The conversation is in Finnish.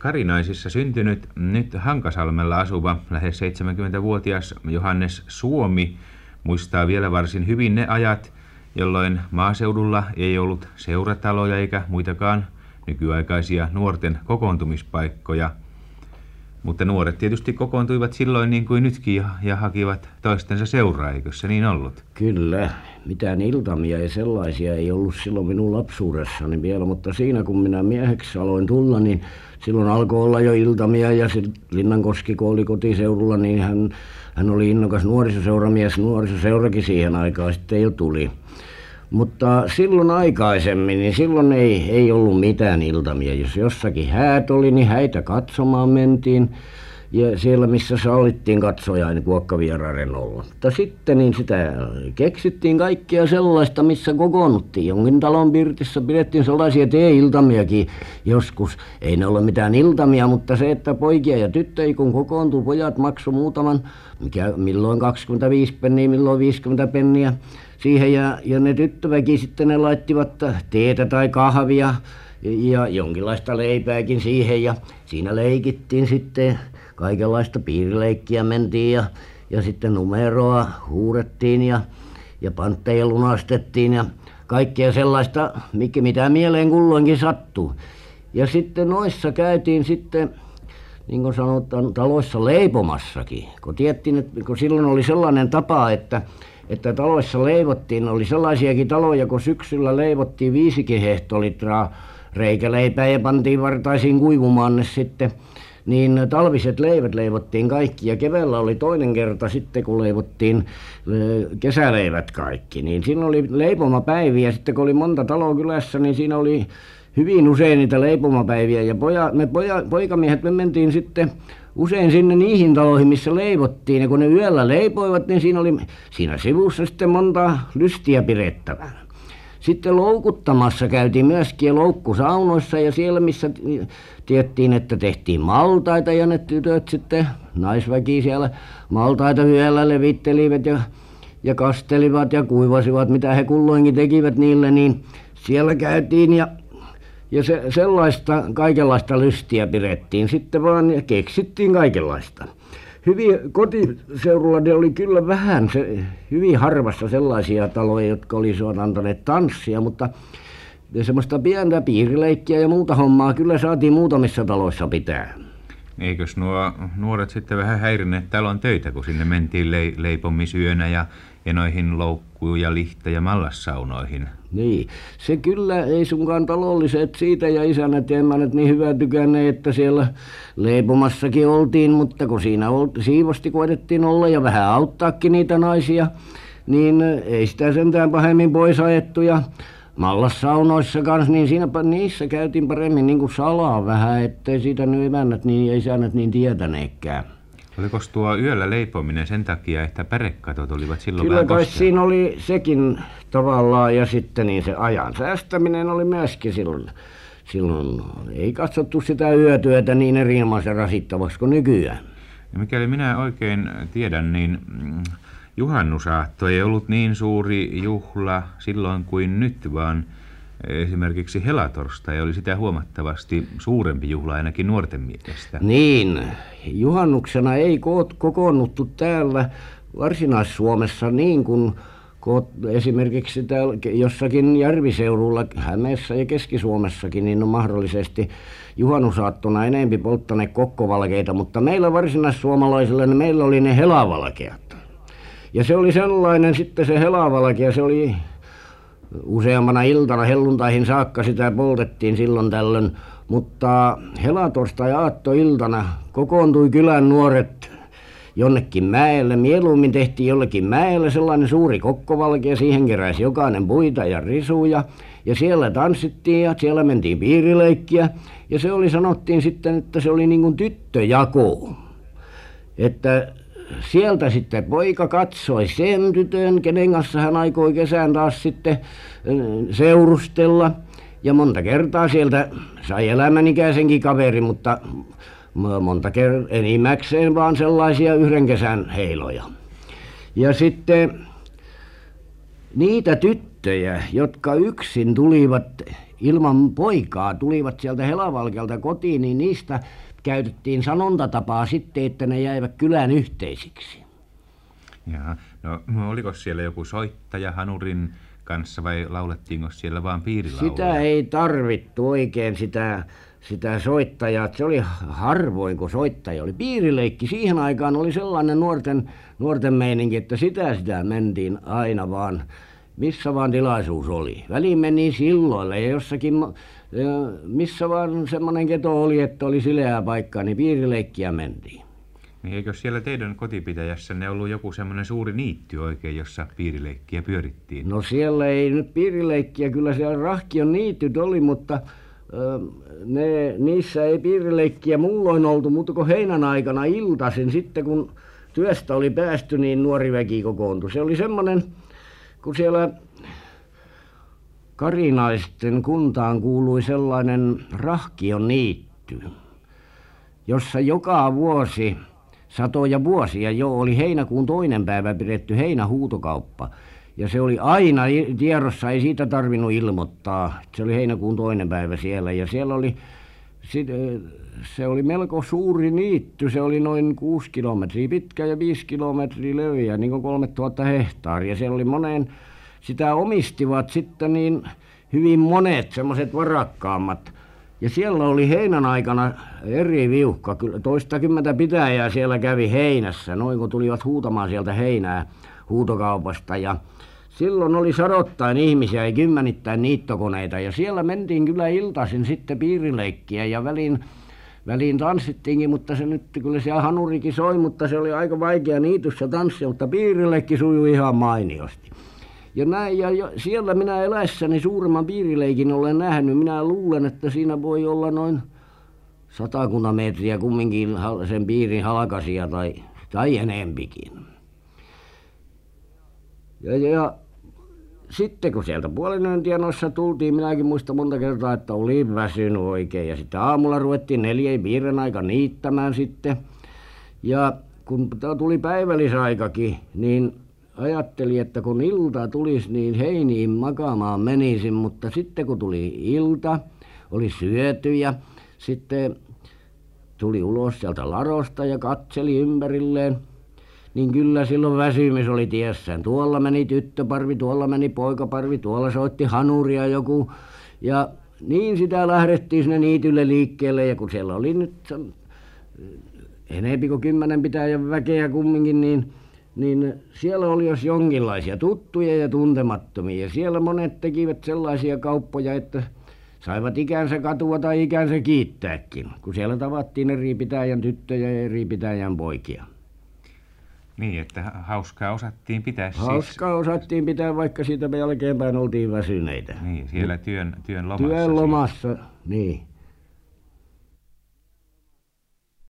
Karinaisissa syntynyt, nyt Hankasalmella asuva, lähes 70-vuotias Johannes Suomi muistaa vielä varsin hyvin ne ajat, jolloin maaseudulla ei ollut seurataloja eikä muitakaan nykyaikaisia nuorten kokoontumispaikkoja. Mutta nuoret tietysti kokoontuivat silloin niin kuin nytkin ja hakivat toistensa seuraa, eikö se niin ollut? Kyllä, mitään iltamia ja sellaisia ei ollut silloin minun lapsuudessani vielä, mutta siinä kun minä mieheksi aloin tulla, niin silloin alkoi olla jo iltamia ja Linnankoski, kun oli kotiseudulla, niin hän oli innokas nuorisoseuramies, nuorisoseurakin siihen aikaan sitten jo tuli. Mutta silloin aikaisemmin, niin silloin ei ollut mitään iltamia. Jos jossakin häät oli, niin häitä katsomaan mentiin. Ja siellä, missä sallittiin katsoja, niin kuokkavieraiden olla. Mutta sitten niin sitä keksittiin kaikkea sellaista, missä kokoonnuttiin. Jonkin talon pirtissä pidettiin sellaisia tee-iltamiakin joskus. Ei ne ole mitään iltamia, mutta se, että poikia ja tyttöjä kun kokoontui, pojat maksoi muutaman, milloin 25 penniä, milloin 50 penniä. Siihen ja ne tyttöväki sitten ne laittivat teetä tai kahvia ja jonkinlaista leipääkin siihen ja siinä leikittiin sitten kaikenlaista piirileikkiä mentiin ja sitten numeroa huudettiin ja pantteja lunastettiin ja kaikkea sellaista, mitä mieleen kulloinkin sattui. Ja sitten noissa käytiin sitten, niin kuin sanotaan, taloissa leipomassakin, kun tiedettiin, että kun silloin oli sellainen tapa, että taloissa leivottiin, oli sellaisiakin taloja, kun syksyllä leivottiin 5 hehtolitraa reikäleipää ja pantiin vartaisiin kuivumaan ne sitten, niin talviset leivät leivottiin kaikki ja keväällä oli toinen kerta sitten, kun leivottiin kesäleivät kaikki, niin siinä oli leipomapäiviä, sitten kun oli monta taloa kylässä, niin siinä oli hyvin usein niitä leipomapäiviä ja poikamiehet me mentiin sitten usein sinne niihin taloihin, missä leivottiin, ja kun ne yöllä leipoivat, niin siinä sivussa sitten monta lystiä pidettävänä. Sitten loukuttamassa käytiin myöskin loukkusaunoissa ja siellä, missä tiedettiin, että tehtiin maltaita, ja ne tytöt sitten, naisväki siellä, maltaita yöllä levittelivät ja kastelivat ja kuivasivat, mitä he kulloinkin tekivät niille, niin siellä käytiin ja sellaista kaikenlaista lystiä pidettiin sitten vaan ja keksittiin kaikenlaista. Hyvin kotiseudulla ne oli kyllä vähän, hyvin harvassa sellaisia taloja, jotka olisivat antaneet tanssia, mutta semmoista pientä piirileikkiä ja muuta hommaa kyllä saatiin muutamissa taloissa pitää. Eikös nuo nuoret sitten vähän häirinneet talon töitä, kun sinne mentiin leipomisyönä ja noihin loukkuun ja lihtä- ja mallassaunoihin? Niin, se kyllä ei sunkaan talolliset siitä ja isänät ja emänät niin hyvää tykänneet, että siellä leipomassakin oltiin, mutta kun siinä siivosti koetettiin olla ja vähän auttaakin niitä naisia, niin ei sitä sentään pahemmin pois ajettu ja mallassaunoissa kanssa, niin niissä käytiin paremmin niin kuin salaa vähän, ettei siitä nyt emännät ja isänät niin tietäneekään. Oliko tuo yöllä leipominen sen takia, että pärekatot olivat silloin vähän kosteja? Kyllä kai siinä oli sekin tavallaan ja sitten niin se ajan säästäminen oli myöskin silloin. Silloin ei katsottu sitä yötyötä niin erinomaisen rasittavaksi kuin nykyään. Ja mikäli minä oikein tiedän, niin juhannusaatto ei ollut niin suuri juhla silloin kuin nyt, vaan esimerkiksi helatorstai oli sitä huomattavasti suurempi juhla ainakin nuorten mielestä. Niin, juhannuksena ei kokoonnuttu täällä Varsinais-Suomessa niin kuin esimerkiksi täällä jossakin järviseudulla, Hämeessä ja Keski-Suomessakin, niin on mahdollisesti juhannusaattona enempi polttaneet kokkovalkeita, mutta meillä varsinais-suomalaisilla niin meillä oli ne helavalkeat. Ja se oli sellainen sitten se helavalkea, se oli useammana iltana helluntaihin saakka sitä poltettiin silloin tällöin, mutta helatorstai-aattoiltana kokoontui kylän nuoret jonnekin mäelle. Mieluummin tehtiin jollekin mäelle sellainen suuri kokkovalkea, siihen keräsi jokainen puita ja risuja ja siellä tanssittiin ja siellä mentiin piirileikkiä ja se oli, sanottiin sitten, että se oli niin kuin tyttöjako, että sieltä sitten poika katsoi sen tytön, kenen kanssa hän aikoi kesän taas sitten seurustella. Ja monta kertaa sieltä sai elämänikäisenkin kaveri, mutta monta kertaa enimmäkseen vaan sellaisia yhden kesän heiloja. Ja sitten niitä tyttöjä, jotka yksin tulivat ilman poikaa tulivat sieltä Helavalkelta kotiin, niin niistä käytettiin sanontatapaa sitten, että ne jäivät kylän yhteisiksi. Jaa, no oliko siellä joku soittaja hanurin kanssa vai laulettiinko siellä vaan piirilauluja? Sitä ei tarvittu oikein sitä soittajaa. Se oli harvoin, kun soittaja oli. Piirileikki siihen aikaan oli sellainen nuorten meininki, että sitä mentiin aina vaan, missä vaan tilaisuus oli. Väliin meni silloille ja jossakin, missä vaan semmoinen keto oli, että oli sileää paikkaa, niin piirileikkiä mentiin. Niin eikö siellä teidän kotipitäjässänne ollut joku semmoinen suuri niitty oikein, jossa piirileikkiä pyörittiin? No siellä ei nyt piirileikkiä, kyllä siellä Rahkion niityt oli, mutta niissä ei piirileikkiä mulloin oltu, mutta kun heinän aikana iltaisin sitten, kun työstä oli päästy, niin nuori väki kokoontui. Se oli semmoinen, kun siellä Karinaisten kuntaan kuului sellainen Rahkion niitty, jossa joka vuosi, satoja vuosia jo, oli heinäkuun 2. päivä pidetty heinähuutokauppa. Ja se oli aina tiedossa, ei siitä tarvinnut ilmoittaa. Se oli heinäkuun 2. päivä siellä. Ja siellä oli, se oli melko suuri niitty. Se oli noin 6 kilometriä pitkä ja 5 kilometriä leveä, niin kuin 3000 hehtaaria. Siellä oli moneen, sitä omistivat sitten niin hyvin monet semmoiset varakkaammat. Ja siellä oli heinän aikana eri viuhka, kyllä 20 pitäjää siellä kävi heinässä, noin kun tulivat huutamaan sieltä heinää huutokaupasta. Ja silloin oli sadottain ihmisiä ja kymmenittäin niittokoneita ja siellä mentiin kyllä iltaisin sitten piirileikkiä ja väliin tanssittiinkin, mutta se nyt kyllä siellä hanurikin soi, mutta se oli aika vaikea niityssä tanssia, mutta piirileikki sujui ihan mainiosti. Ja näin, ja siellä minä elässäni suuremman piirileikin olen nähnyt. Minä luulen, että siinä voi olla noin 100 metriä kumminkin sen piirin halkasia tai enempikin. Ja sitten kun sieltä puolinöintianoissa tultiin, minäkin muistan monta kertaa, että olin väsynyt oikein. Ja sitten aamulla ruvettiin 4 piirin aika niittämään sitten. Ja kun tuli päivällisaikakin, niin ajattelin, että kun ilta tulisi, niin heiniin makaamaan menisin, mutta sitten kun tuli ilta, oli syöty ja sitten tuli ulos sieltä ladosta ja katseli ympärilleen, niin kyllä silloin väsymys oli tiessään. Tuolla meni tyttöparvi, tuolla meni poikaparvi, tuolla soitti hanuria joku ja niin sitä lähdettiin sinne niitylle liikkeelle ja kun siellä oli nyt enempi kuin 10 pitäjän väkeä kumminkin, niin siellä oli jos jonkinlaisia tuttuja ja tuntemattomia. Ja siellä monet tekivät sellaisia kauppoja, että saivat ikänsä katua tai ikänsä kiittääkin, kun siellä tavattiin eri pitäjän tyttöjä ja eri pitäjän poikia. Niin, että hauskaa osattiin pitää siis. Hauskaa osattiin pitää, vaikka siitä jälkeenpäin oltiin väsyneitä. Niin, siellä työn lomassa. Työn lomassa, niin.